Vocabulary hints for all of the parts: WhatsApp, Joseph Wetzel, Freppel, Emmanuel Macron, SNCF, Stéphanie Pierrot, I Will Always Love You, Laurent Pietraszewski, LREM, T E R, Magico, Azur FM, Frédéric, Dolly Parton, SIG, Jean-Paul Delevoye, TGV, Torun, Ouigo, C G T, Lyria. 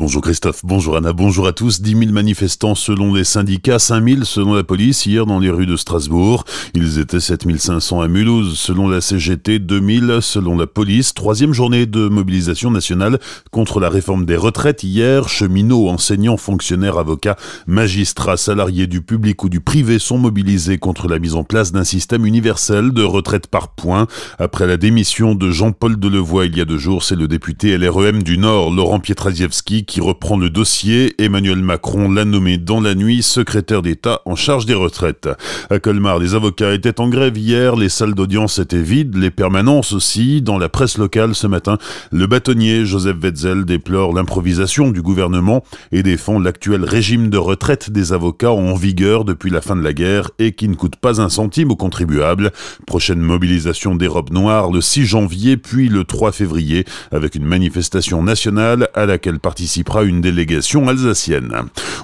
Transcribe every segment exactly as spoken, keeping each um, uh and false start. Bonjour Christophe, bonjour Anna, bonjour à tous. dix mille manifestants selon les syndicats, cinq mille selon la police hier dans les rues de Strasbourg. Ils étaient sept mille cinq cents à Mulhouse selon la C G T, deux mille selon la police. Troisième journée de mobilisation nationale contre la réforme des retraites hier. Cheminots, enseignants, fonctionnaires, avocats, magistrats, salariés du public ou du privé sont mobilisés contre la mise en place d'un système universel de retraite par points. Après la démission de Jean-Paul Delevoye il y a deux jours, c'est le député L R E M du Nord, Laurent Pietraszewski, qui reprend le dossier. Emmanuel Macron l'a nommé dans la nuit secrétaire d'État en charge des retraites. À Colmar, les avocats étaient en grève hier, les salles d'audience étaient vides, les permanences aussi. Dans la presse locale ce matin, le bâtonnier Joseph Wetzel déplore l'improvisation du gouvernement et défend l'actuel régime de retraite des avocats en vigueur depuis la fin de la guerre et qui ne coûte pas un centime aux contribuables. Prochaine mobilisation des robes noires le six janvier puis le trois février avec une manifestation nationale à laquelle participent une délégation alsacienne.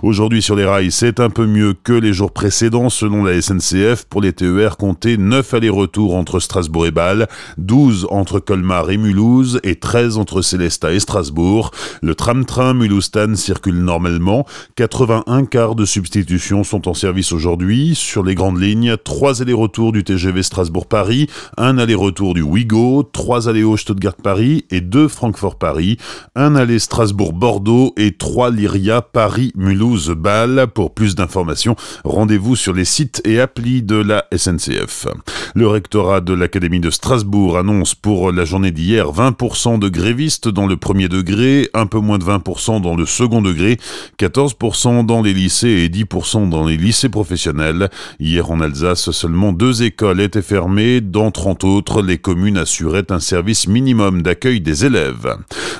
Aujourd'hui sur les rails, c'est un peu mieux que les jours précédents. Selon la S N C F, pour les T E R, comptez neuf allers-retours entre Strasbourg et Bâle, douze entre Colmar et Mulhouse et treize entre Sélestat et Strasbourg. Le tram-train Mulhouse-Tannes circule normalement. quatre-vingt-un cars de substitution sont en service aujourd'hui. Sur les grandes lignes, trois allers-retours du T G V Strasbourg-Paris, un aller-retour du Ouigo, trois allers-retours Stuttgart-Paris et deux Francfort-Paris, un aller Strasbourg-Bordeaux et trois Lyria, Paris, Mulhouse, Bâle. Pour plus d'informations, rendez-vous sur les sites et applis de la S N C F. Le rectorat de l'Académie de Strasbourg annonce pour la journée d'hier vingt pour cent de grévistes dans le premier degré, un peu moins de vingt pour cent dans le second degré, quatorze pour cent dans les lycées et dix pour cent dans les lycées professionnels. Hier en Alsace, seulement deux écoles étaient fermées. Dans trente autres, les communes assuraient un service minimum d'accueil des élèves.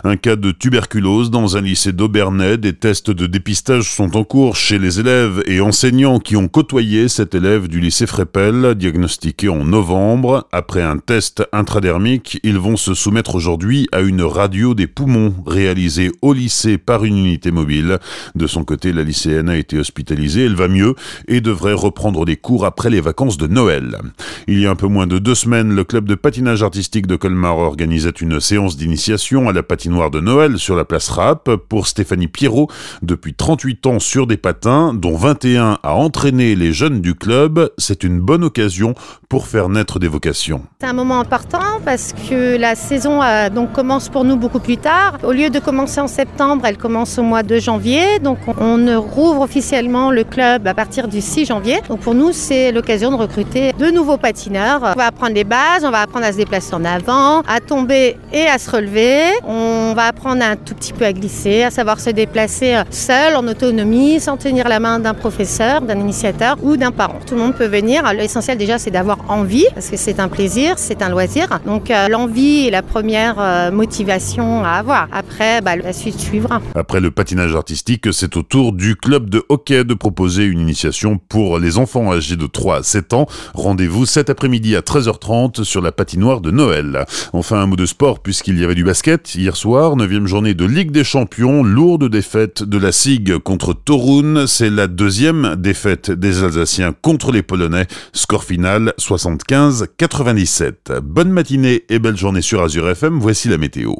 Un cas de tuberculose dans un lycée d'Aubernais. Des tests de dépistage sont en cours chez les élèves et enseignants qui ont côtoyé cet élève du lycée Freppel, diagnostiqué en novembre. Après un test intradermique, ils vont se soumettre aujourd'hui à une radio des poumons réalisée au lycée par une unité mobile. De son côté, la lycéenne a été hospitalisée, elle va mieux et devrait reprendre des cours après les vacances de Noël. Il y a un peu moins de deux semaines, le club de patinage artistique de Colmar organisait une séance d'initiation à la patinoire de Noël sur la place Rapp pour Stéphanie Pierrot, depuis trente-huit ans sur des patins, dont vingt et un à entraîner les jeunes du club. C'est une bonne occasion pour faire naître des vocations. C'est un moment important parce que la saison euh, donc commence pour nous beaucoup plus tard. Au lieu de commencer en septembre, elle commence au mois de janvier. Donc on rouvre officiellement le club à partir du six janvier. Donc pour nous, c'est l'occasion de recruter de nouveaux patineurs. On va apprendre les bases, on va apprendre à se déplacer en avant, à tomber et à se relever. On va apprendre un tout petit peu à glisser, à savoir se déplacer seul, en autonomie, sans tenir la main d'un professeur, d'un initiateur ou d'un parent. Tout le monde peut venir. L'essentiel déjà, c'est d'avoir envie, parce que c'est un plaisir, c'est un loisir. Donc euh, l'envie est la première euh, motivation à avoir. Après, bah, la suite suivra. Après le patinage artistique, c'est au tour du club de hockey de proposer une initiation pour les enfants âgés de trois à sept ans. Rendez-vous cet après-midi à treize heures trente sur la patinoire de Noël. Enfin, un mot de sport, puisqu'il y avait du basket. Hier soir, neuvième journée de Ligue des Champions. Lourde défaite de la S I G contre Torun. C'est la deuxième défaite des Alsaciens contre les Polonais. Score final soixante-quinze à quatre-vingt-dix-sept. Bonne matinée et belle journée sur Azur F M. Voici la météo.